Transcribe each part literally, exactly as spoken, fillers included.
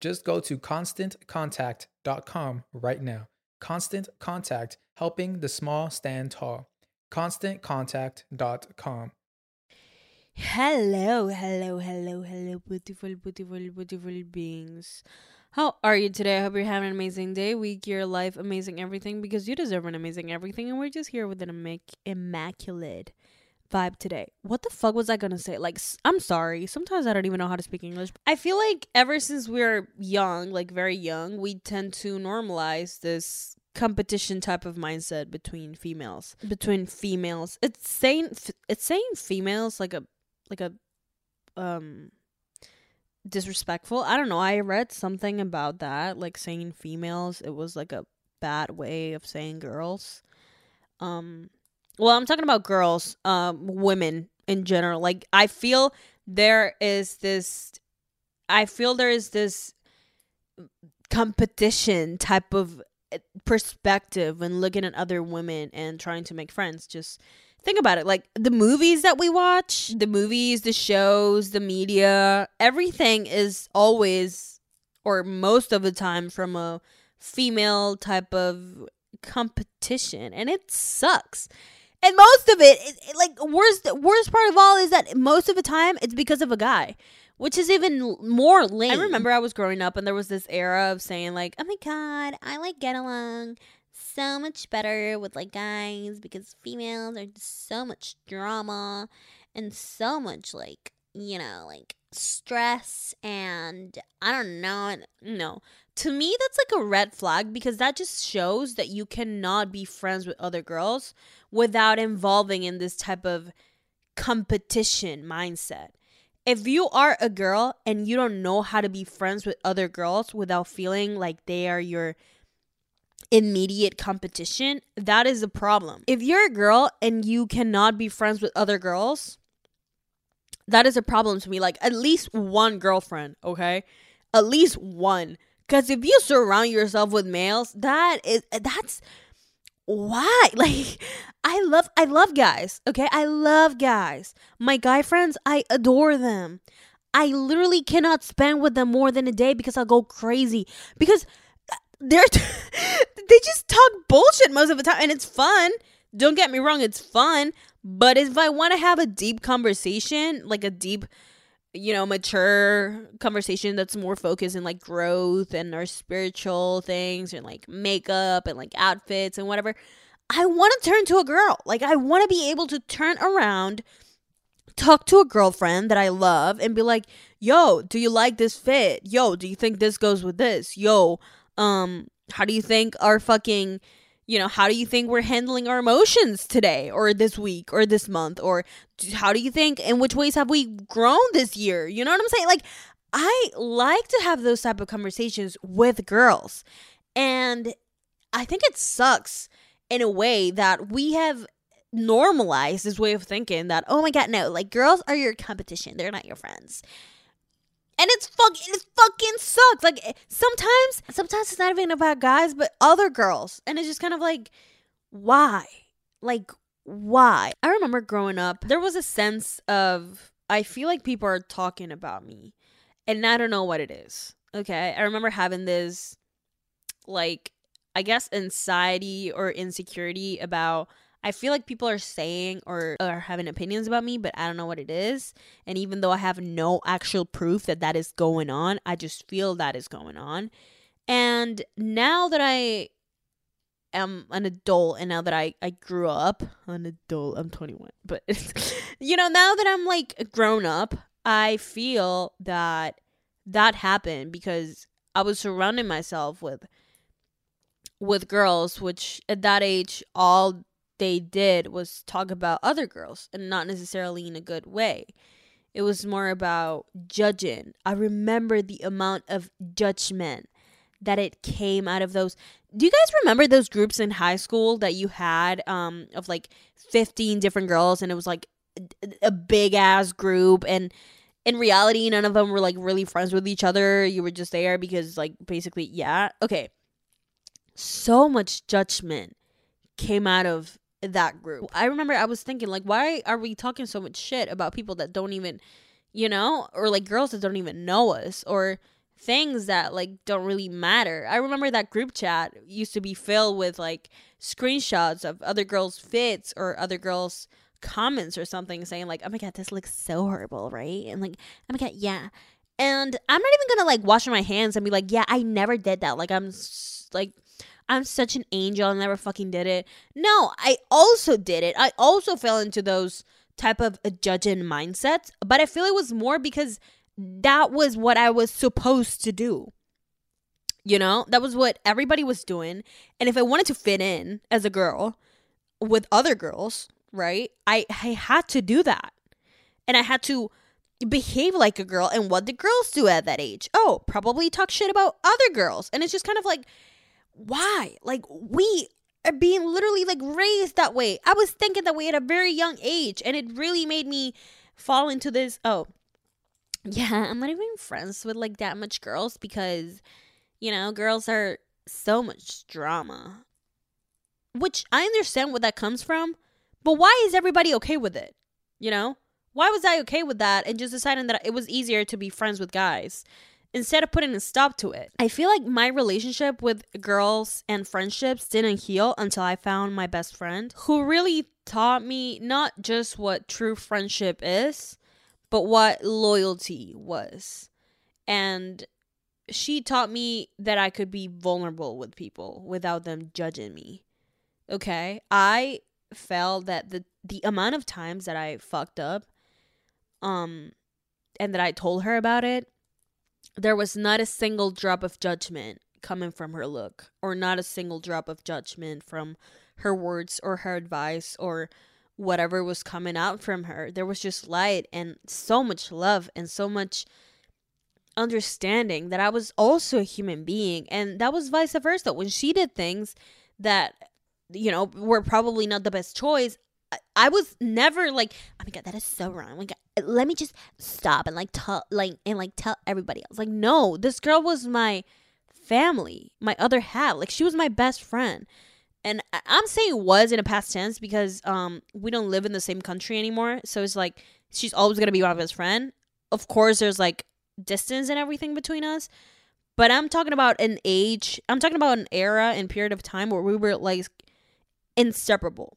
Just go to constant contact dot com right now. Constant Contact, helping the small stand tall. constant contact dot com. Hello, hello, hello, hello, beautiful, beautiful, beautiful beings. How are you today? I hope you're having an amazing day, week, year, life, amazing everything, because you deserve an amazing everything, and we're just here with an immac- immaculate vibe today. What the fuck was I gonna say? Like, I'm sorry. Sometimes I don't even know how to speak English. I feel like ever since we're young, like very young, we tend to normalize this competition type of mindset between females. Between females, it's saying it's saying females like a like a um disrespectful. I don't know. I read something about that, like saying females. It was like a bad way of saying girls. Um. Well, I'm talking about girls, um, women in general. Like, I feel there is this, I feel there is this competition type of perspective when looking at other women and trying to make friends. Just think about it. Like, the movies that we watch, the movies, the shows, the media, everything is always, or most of the time, from a female type of competition, and it sucks. And most of it, it, it like worst worst part of all is that most of the time it's because of a guy, which is even more lame. I remember I was growing up and there was this era of saying like, oh my god, I like get along so much better with like guys because females are just so much drama and so much like, you know, like stress and I don't know. No, to me that's like a red flag, because that just shows that you cannot be friends with other girls without involving in this type of competition mindset. If you are a girl and you don't know how to be friends with other girls without feeling like they are your immediate competition, that is a problem. If you're a girl and you cannot be friends with other girls, that is a problem to me. Like, at least one girlfriend, okay? At least one. Because if you surround yourself with males, that is, that's why. Like, I love, I love guys, okay? I love guys. My guy friends, I adore them. I literally cannot spend with them more than a day because I'll go crazy. Because they're, they just talk bullshit most of the time. And it's fun. Don't get me wrong, it's fun, but if I want to have a deep conversation, like a deep, you know, mature conversation that's more focused in like growth and our spiritual things and like makeup and like outfits and whatever, I want to turn to a girl. Like, I want to be able to turn around, talk to a girlfriend that I love and be like, yo, do you like this fit? Yo, do you think this goes with this? Yo, um, how do you think our fucking... You know, how do you think we're handling our emotions today or this week or this month? Or how do you think, in which ways have we grown this year? You know what I'm saying? Like, I like to have those type of conversations with girls. And I think it sucks in a way that we have normalized this way of thinking that, oh my God, no, like girls are your competition. They're not your friends. And it's fucking, it fucking sucks. Like, sometimes, sometimes it's not even about guys, but other girls. And it's just kind of like, why? Like, why? I remember growing up, there was a sense of, I feel like people are talking about me. And I don't know what it is. Okay? I remember having this, like, I guess anxiety or insecurity about, I feel like people are saying or are having opinions about me, but I don't know what it is. And even though I have no actual proof that that is going on, I just feel that is going on. And now that I am an adult and now that I, I grew up, an adult, I'm twenty-one, but you know, now that I'm like grown up, I feel that that happened because I was surrounding myself with, with girls, which at that age, all they did was talk about other girls and not necessarily in a good way. It was more about judging. I remember the amount of judgment that it came out of those. Do you guys remember those groups in high school that you had um of like fifteen different girls and it was like a big ass group, and in reality none of them were like really friends with each other. You were just there because like basically, yeah, okay. So much judgment came out of that group. I remember I was thinking, like, why are we talking so much shit about people that don't even, you know, or like girls that don't even know us, or things that like don't really matter. I remember that group chat used to be filled with like screenshots of other girls' fits or other girls' comments or something, saying like, oh my God, this looks so horrible, right? And like, oh my God, yeah. And I'm not even gonna like wash my hands and be like, yeah, I never did that. Like, I'm s- like I'm such an angel. I never fucking did it. No, I also did it. I also fell into those type of judging mindsets. But I feel it was more because that was what I was supposed to do. You know, that was what everybody was doing. And if I wanted to fit in as a girl with other girls, right, I, I had to do that. And I had to behave like a girl. And what did girls do at that age? Oh, probably talk shit about other girls. And it's just kind of like, why? Like, we are being literally like raised that way. I was thinking that way at a very young age, and it really made me fall into this, oh yeah, I'm not even friends with like that much girls because, you know, girls are so much drama. Which I understand where that comes from, but why is everybody okay with it? You know, why was I okay with that and just deciding that it was easier to be friends with guys instead of putting a stop to it? I feel like my relationship with girls and friendships didn't heal until I found my best friend, who really taught me not just what true friendship is, but what loyalty was. And she taught me that I could be vulnerable with people without them judging me. Okay? I felt that the, the amount of times that I fucked up, um, and that I told her about it, there was not a single drop of judgment coming from her look, or not a single drop of judgment from her words or her advice or whatever was coming out from her. There was just light and so much love and so much understanding that I was also a human being. And that was vice versa. When she did things that, you know, were probably not the best choice, I was never like, oh my God, that is so wrong. Like, let me just stop and like tell, like and like tell everybody else. Like, no, this girl was my family, my other half. Like, she was my best friend, and I- I'm saying was in a past tense because um we don't live in the same country anymore. So it's like she's always gonna be my best friend. Of course, there's like distance and everything between us, but I'm talking about an age. I'm talking about an era and period of time where we were like inseparable.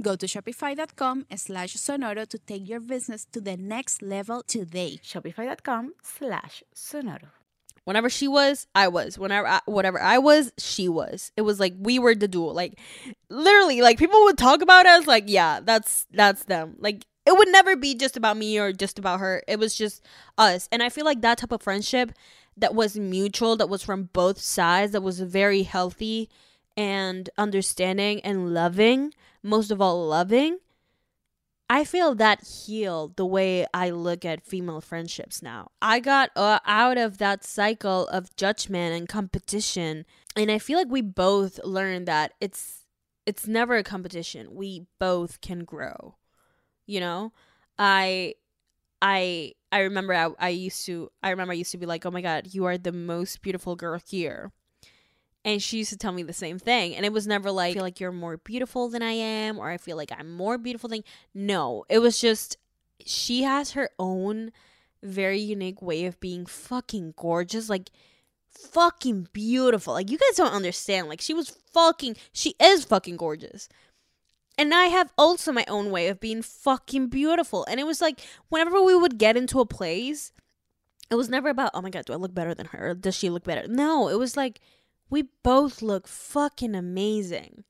Go to shopify.com slash sonoro to take your business to the next level today. Shopify.com slash sonoro. Whenever she was, I was. Whenever I, whatever I was, she was. It was like we were the duo. Like literally, like people would talk about us like, yeah, that's that's them. Like it would never be just about me or just about her. It was just us. And I feel like that type of friendship that was mutual, that was from both sides, that was very healthy and understanding and loving, most of all loving. I feel that healed the way I look at female friendships now. I got uh, out of that cycle of judgment and competition. And I feel like we both learned that it's it's never a competition. We both can grow. You know, I I I remember I, I used to I remember I used to be like, oh, my God, you are the most beautiful girl here. And she used to tell me the same thing. And it was never like, I feel like you're more beautiful than I am. Or I feel like I'm more beautiful than... No. It was just... She has her own very unique way of being fucking gorgeous. Like, fucking beautiful. Like, you guys don't understand. Like, she was fucking... She is fucking gorgeous. And I have also my own way of being fucking beautiful. And it was like, whenever we would get into a place, it was never about, oh my God, do I look better than her? Or does she look better? No. It was like... We both look fucking amazing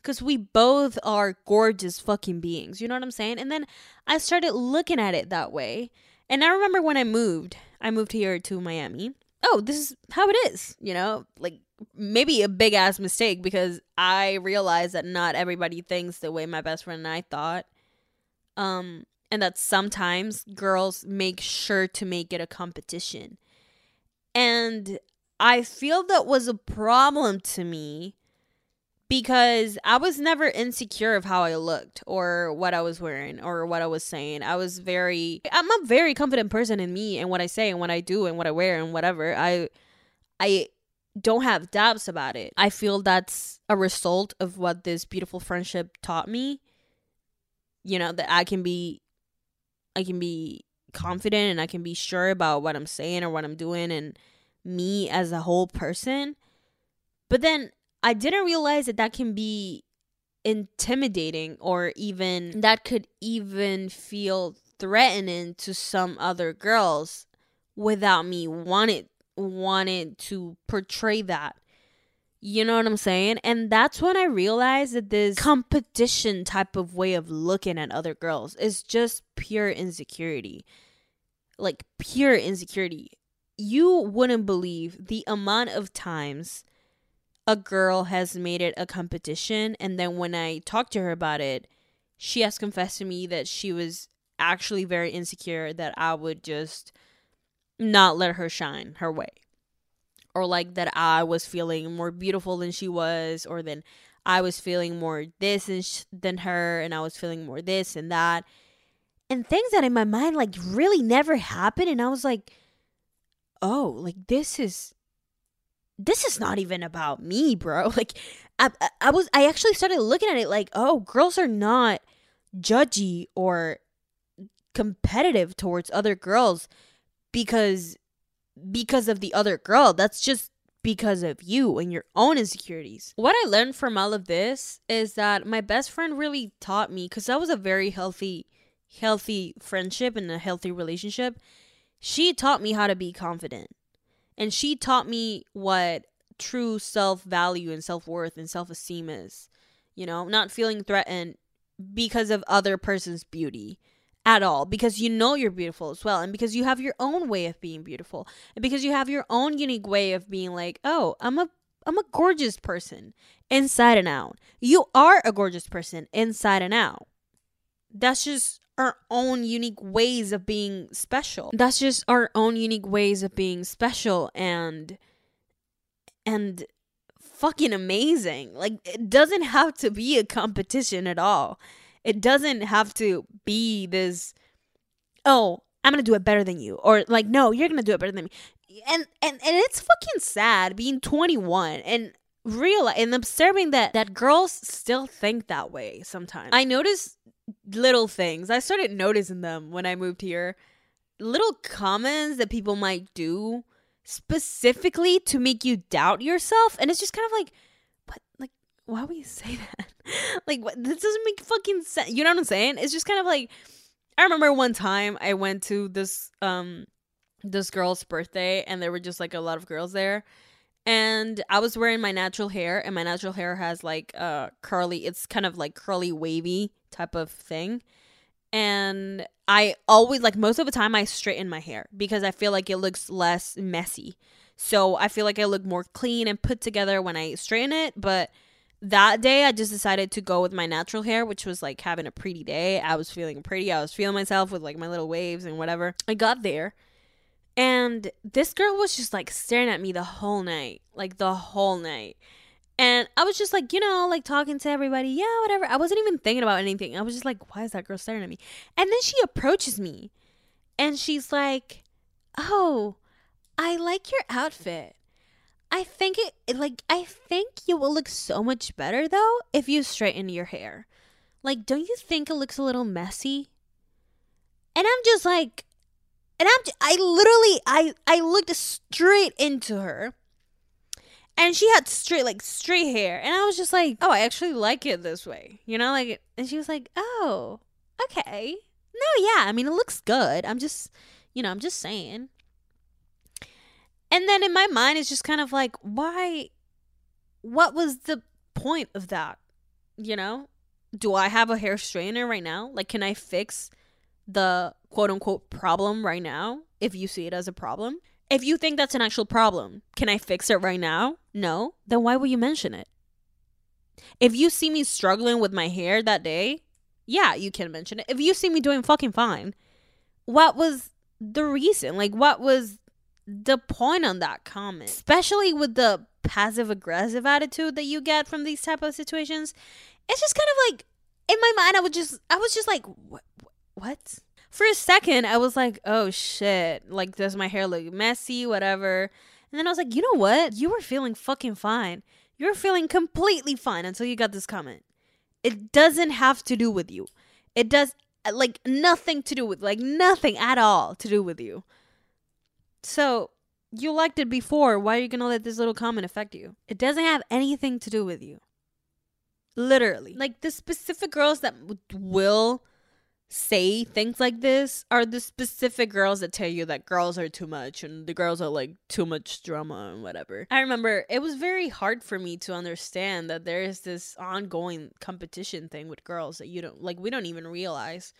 because we both are gorgeous fucking beings. You know what I'm saying? And then I started looking at it that way. And I remember when I moved, I moved here to Miami. Oh, this is how it is. You know, like maybe a big ass mistake because I realized that not everybody thinks the way my best friend and I thought. Um, and that sometimes girls make sure to make it a competition. And I feel that was a problem to me because I was never insecure of how I looked or what I was wearing or what I was saying. I was very, I'm a very confident person in me and what I say and what I do and what I wear and whatever. I, I don't have doubts about it. I feel that's a result of what this beautiful friendship taught me. You know, that I can be, I can be confident and I can be sure about what I'm saying or what I'm doing and me as a whole person. But then I didn't realize that that can be intimidating or even that could even feel threatening to some other girls without me wanted wanted to portray that. You know what I'm saying? And that's when I realized that this competition type of way of looking at other girls is just pure insecurity. Like pure insecurity. You wouldn't believe the amount of times a girl has made it a competition. And then when I talked to her about it, she has confessed to me that she was actually very insecure that I would just not let her shine her way. Or like that I was feeling more beautiful than she was, or then I was feeling more this and sh- than her, and I was feeling more this and that. And things that in my mind like really never happened. And I was like, oh, like this is, this is not even about me, bro. Like I, I, I was, I actually started looking at it like, oh, girls are not judgy or competitive towards other girls because, because of the other girl. That's just because of you and your own insecurities. What I learned from all of this is that my best friend really taught me, because that was a very healthy, healthy friendship and a healthy relationship. She taught me how to be confident, and she taught me what true self-value and self-worth and self-esteem is, you know, not feeling threatened because of other person's beauty at all, because you know you're beautiful as well, and because you have your own way of being beautiful, and because you have your own unique way of being like, oh, I'm a I'm a gorgeous person inside and out. You are a gorgeous person inside and out. That's just our own unique ways of being special. That's just our own unique ways of being special and and fucking amazing. Like, it doesn't have to be a competition at all. It doesn't have to be this, oh, I'm going to do it better than you. Or like, no, you're going to do it better than me. And and and it's fucking sad being twenty-one and real and observing that, that girls still think that way sometimes. I noticed little things. I started noticing them when I moved here. Little comments that people might do specifically to make you doubt yourself. And it's just kind of like, what, like, why would you say that? Like, what, this doesn't make fucking sense. You know what I'm saying? It's just kind of like, I remember one time I went to this um this girl's birthday, and there were just like a lot of girls there, and I was wearing my natural hair, and my natural hair has like uh curly, it's kind of like curly wavy type of thing, and I always, like, most of the time I straighten my hair because I feel like it looks less messy, so I feel like I look more clean and put together when I straighten it. But that day, I just decided to go with my natural hair, which was like having a pretty day. I was feeling pretty. I was feeling myself with like my little waves and whatever. I got there, and this girl was just like staring at me the whole night, like the whole night. And I was just like, you know, like talking to everybody. Yeah, whatever. I wasn't even thinking about anything. I was just like, why is that girl staring at me? And then she approaches me, and she's like, oh, I like your outfit. I think it like I think you will look so much better though if you straighten your hair. Like, don't you think it looks a little messy? And I'm just like, and I'm just, I literally I I looked straight into her, and she had straight like straight hair, and I was just like, oh, I actually like it this way, you know, like. And she was like, oh, okay, no, yeah, I mean it looks good. I'm just, you know, I'm just saying. And then in my mind, it's just kind of like, why, what was the point of that? You know, do I have a hair straightener right now? Like, can I fix the quote unquote problem right now? If you see it as a problem, if you think that's an actual problem, can I fix it right now? No. Then why would you mention it? If you see me struggling with my hair that day, yeah, you can mention it. If you see me doing fucking fine, what was the reason? Like, what was the point on that comment? Especially with the passive aggressive attitude that you get from these type of situations, it's just kind of like, in my mind, I would just I was just like, what, what? For a second I was like, oh shit, like, does my hair look messy, whatever. And then I was like, you know what, you were feeling fucking fine. You were feeling completely fine until you got this comment. It doesn't have to do with you. It does, like, nothing to do with, like, nothing at all to do with you. So, you liked it before. Why are you going to let this little comment affect you? It doesn't have anything to do with you. Literally. Like, the specific girls that w- will say things like this are the specific girls that tell you that girls are too much, and the girls are, like, too much drama and whatever. I remember it was very hard for me to understand that there is this ongoing competition thing with girls that you don't, like, we don't even realize.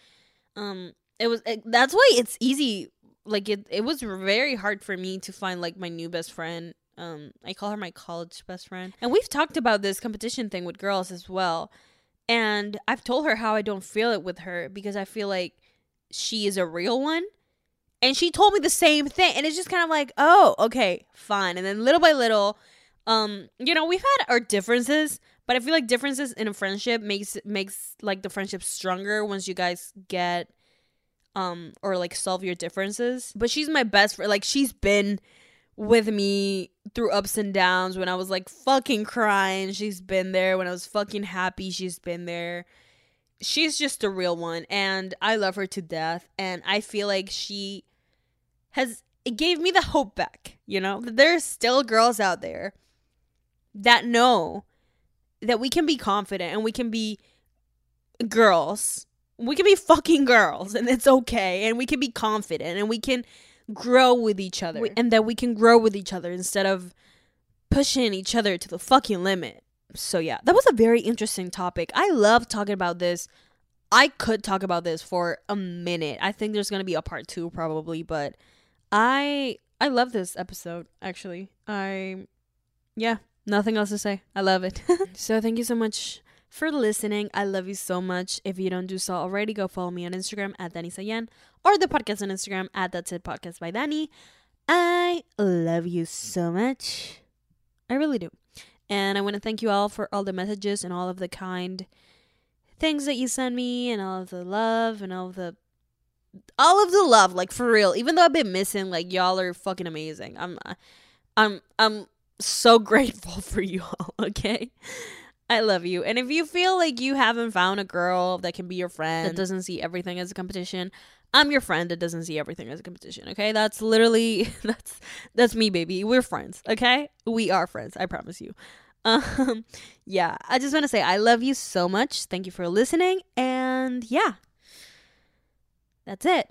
Um, it was, it, that's why it's easy. Like, it, it was very hard for me to find, like, my new best friend. Um, I call her my college best friend. And we've talked about this competition thing with girls as well. And I've told her how I don't feel it with her because I feel like she is a real one. And she told me the same thing. And it's just kind of like, oh, okay, fine. And then little by little, um, you know, we've had our differences. But I feel like differences in a friendship makes, makes like, the friendship stronger once you guys get... um or like solve your differences. But she's my best friend. Like, she's been with me through ups and downs. When I was like fucking crying, she's been there. When I was fucking happy, she's been there. She's just a real one, and I love her to death. And I feel like she has, it gave me the hope back, you know, that there's still girls out there that know that we can be confident, and we can be girls. We can be fucking girls, and it's okay. And we can be confident, and we can grow with each other. And that we can grow with each other instead of pushing each other to the fucking limit. So yeah, that was a very interesting topic. I love talking about this I could talk about this for a minute. I think there's going to be a part two probably, but I I love this episode, actually. I, yeah, nothing else to say. I love it. So thank you so much for listening. I love you so much. If you don't do so already, go follow me on Instagram at Dani Sayan or the podcast on Instagram at That's It Podcast by Dani. I love you so much. I really do. And I want to thank you all for all the messages and all of the kind things that you send me and all of the love and all of the all of the love, like, for real. Even though I've been missing, like, y'all are fucking amazing. I'm I'm I'm so grateful for you all, okay? I love you. And if you feel like you haven't found a girl that can be your friend that doesn't see everything as a competition, I'm your friend that doesn't see everything as a competition, okay? That's literally that's that's me, baby. We're friends, okay? We are friends, I promise you. Um yeah, I just want to say I love you so much. Thank you for listening, and yeah, that's it.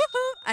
Woohoo!